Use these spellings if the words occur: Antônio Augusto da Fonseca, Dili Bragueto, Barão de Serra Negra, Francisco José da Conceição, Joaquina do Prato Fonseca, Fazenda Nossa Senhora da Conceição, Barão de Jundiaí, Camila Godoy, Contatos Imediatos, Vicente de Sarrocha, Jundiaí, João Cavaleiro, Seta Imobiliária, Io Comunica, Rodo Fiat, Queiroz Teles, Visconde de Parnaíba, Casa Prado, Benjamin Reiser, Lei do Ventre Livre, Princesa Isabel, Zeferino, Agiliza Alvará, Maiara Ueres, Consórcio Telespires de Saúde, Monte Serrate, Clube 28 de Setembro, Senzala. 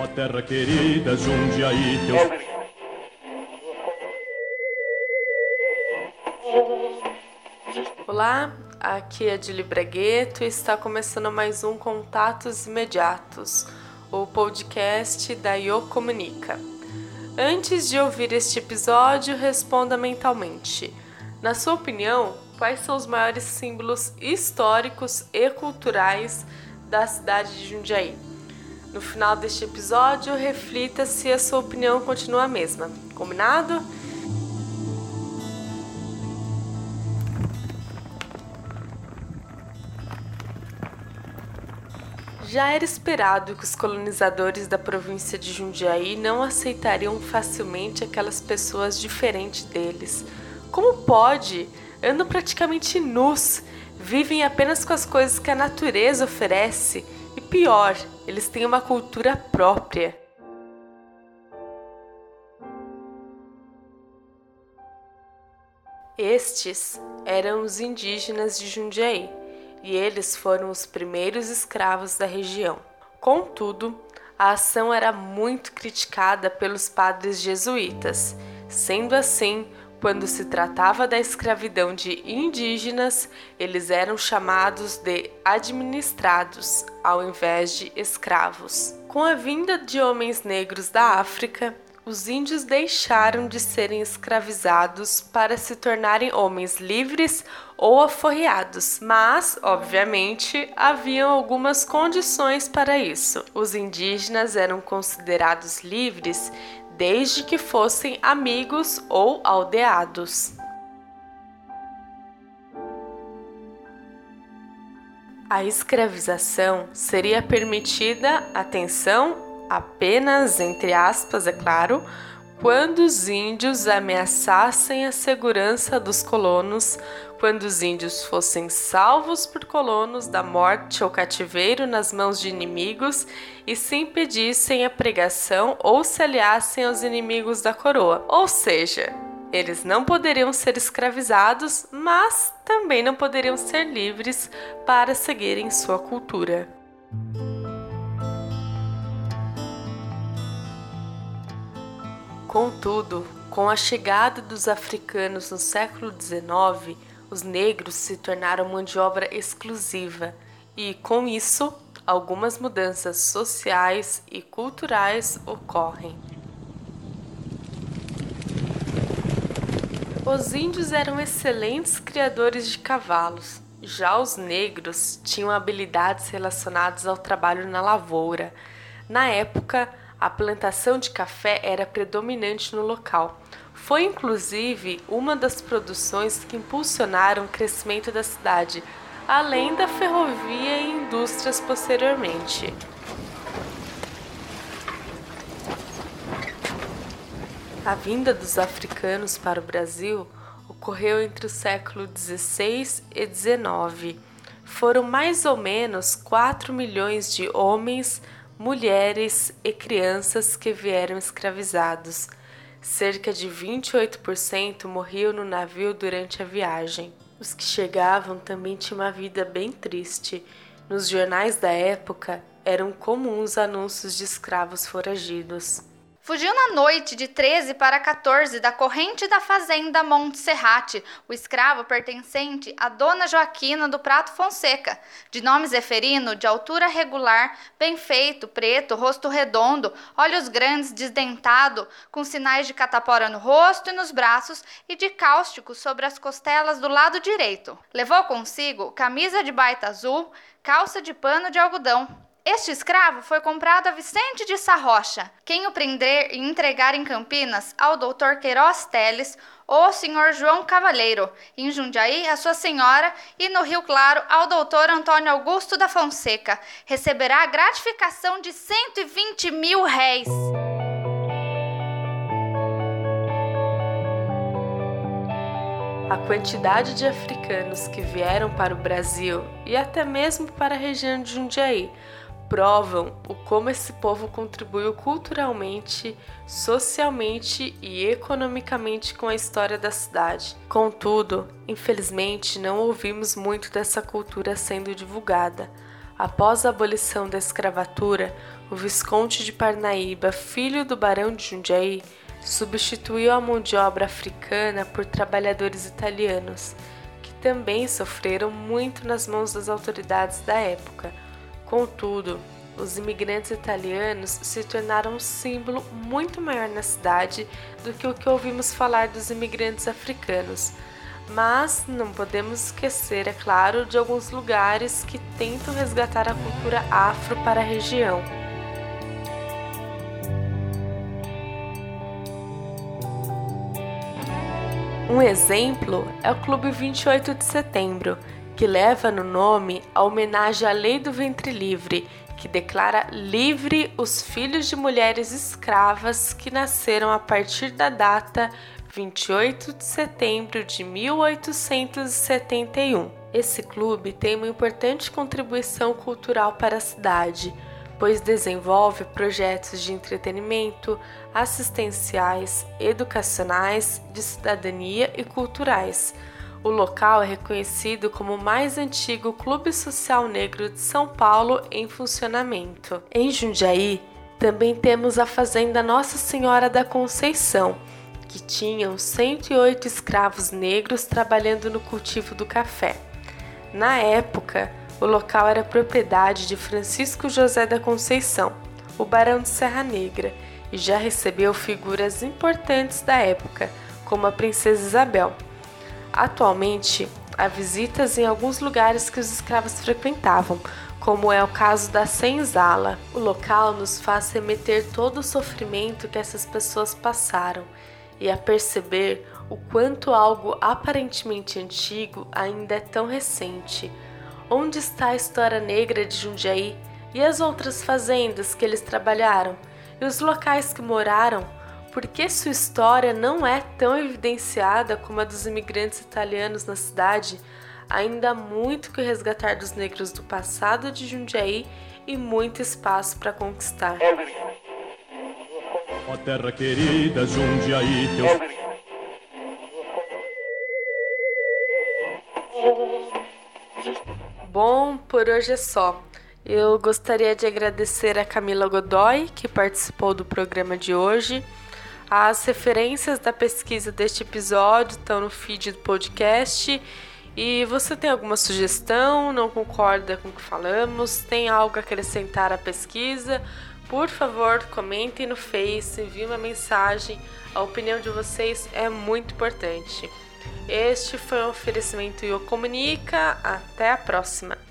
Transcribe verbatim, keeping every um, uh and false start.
Ó terra querida, Jundiaí, teu... Olá, aqui é Dili Bragueto e está começando mais um Contatos Imediatos, o podcast da Io Comunica. Antes de ouvir este episódio, responda mentalmente. Na sua opinião, quais são os maiores símbolos históricos e culturais da cidade de Jundiaí? No final deste episódio, reflita se a sua opinião continua a mesma. Combinado? Já era esperado que os colonizadores da província de Jundiaí não aceitariam facilmente aquelas pessoas diferentes deles. Como pode? Andam praticamente nus, vivem apenas com as coisas que a natureza oferece e, pior, eles têm uma cultura própria. Estes eram os indígenas de Jundiaí e eles foram os primeiros escravos da região. Contudo, a ação era muito criticada pelos padres jesuítas, sendo assim, quando se tratava da escravidão de indígenas, eles eram chamados de administrados, ao invés de escravos. Com a vinda de homens negros da África, os índios deixaram de serem escravizados para se tornarem homens livres ou aforreados, mas, obviamente, haviam algumas condições para isso. Os indígenas eram considerados livres desde que fossem amigos ou aldeados. A escravização seria permitida, atenção, apenas entre aspas, é claro, quando os índios ameaçassem a segurança dos colonos, quando os índios fossem salvos por colonos da morte ou cativeiro nas mãos de inimigos e se impedissem a pregação ou se aliassem aos inimigos da coroa. Ou seja, eles não poderiam ser escravizados, mas também não poderiam ser livres para seguirem sua cultura. Contudo, com a chegada dos africanos no século dezenove, os negros se tornaram mão de obra exclusiva e, com isso, algumas mudanças sociais e culturais ocorrem. Os índios eram excelentes criadores de cavalos. Já os negros tinham habilidades relacionadas ao trabalho na lavoura. Na época, a plantação de café era predominante no local. Foi, inclusive, uma das produções que impulsionaram o crescimento da cidade, além da ferrovia e indústrias posteriormente. A vinda dos africanos para o Brasil ocorreu entre o século dezesseis e dezenove. Foram mais ou menos quatro milhões de homens, mulheres e crianças que vieram escravizados. Cerca de vinte e oito por cento morriam no navio durante a viagem. Os que chegavam também tinham uma vida bem triste. Nos jornais da época, eram comuns anúncios de escravos foragidos. Fugiu na noite de treze para catorze da corrente da fazenda Monte Serrate, o escravo pertencente à dona Joaquina do Prato Fonseca, de nome Zeferino, de altura regular, bem feito, preto, rosto redondo, olhos grandes, desdentado, com sinais de catapora no rosto e nos braços e de cáustico sobre as costelas do lado direito. Levou consigo camisa de baita azul, calça de pano de algodão. Este escravo foi comprado a Vicente de Sarrocha, quem o prender e entregar em Campinas ao doutor Queiroz Teles ou ao senhor João Cavaleiro, em Jundiaí a sua senhora e no Rio Claro ao doutor Antônio Augusto da Fonseca. Receberá a gratificação de cento e vinte mil réis. A quantidade de africanos que vieram para o Brasil e até mesmo para a região de Jundiaí provam o como esse povo contribuiu culturalmente, socialmente e economicamente com a história da cidade. Contudo, infelizmente, não ouvimos muito dessa cultura sendo divulgada. Após a abolição da escravatura, o Visconde de Parnaíba, filho do Barão de Jundiaí, substituiu a mão de obra africana por trabalhadores italianos, que também sofreram muito nas mãos das autoridades da época. Contudo, os imigrantes italianos se tornaram um símbolo muito maior na cidade do que o que ouvimos falar dos imigrantes africanos. Mas não podemos esquecer, é claro, de alguns lugares que tentam resgatar a cultura afro para a região. Um exemplo é o Clube vinte e oito de Setembro, que leva no nome a homenagem à Lei do Ventre Livre, que declara livre os filhos de mulheres escravas que nasceram a partir da data vinte e oito de setembro de mil oitocentos e setenta e um. Esse clube tem uma importante contribuição cultural para a cidade, pois desenvolve projetos de entretenimento, assistenciais, educacionais, de cidadania e culturais. O local é reconhecido como o mais antigo Clube Social Negro de São Paulo em funcionamento. Em Jundiaí, também temos a Fazenda Nossa Senhora da Conceição, que tinham cento e oito escravos negros trabalhando no cultivo do café. Na época, o local era propriedade de Francisco José da Conceição, o Barão de Serra Negra, e já recebeu figuras importantes da época, como a Princesa Isabel. Atualmente, há visitas em alguns lugares que os escravos frequentavam, como é o caso da Senzala. O local nos faz remeter todo o sofrimento que essas pessoas passaram e a perceber o quanto algo aparentemente antigo ainda é tão recente. Onde está a história negra de Jundiaí e as outras fazendas que eles trabalharam e os locais que moraram? Por que sua história não é tão evidenciada como a dos imigrantes italianos na cidade? Ainda há muito que resgatar dos negros do passado de Jundiaí e muito espaço para conquistar. Ó terra querida, Jundiaí, teu... Bom, por hoje é só. Eu gostaria de agradecer a Camila Godoy, que participou do programa de hoje. As referências da pesquisa deste episódio estão no feed do podcast. E você tem alguma sugestão, não concorda com o que falamos, tem algo a acrescentar à pesquisa? Por favor, comentem no Face, envie uma mensagem. A opinião de vocês é muito importante. Este foi um oferecimento Io Comunica. Até a próxima!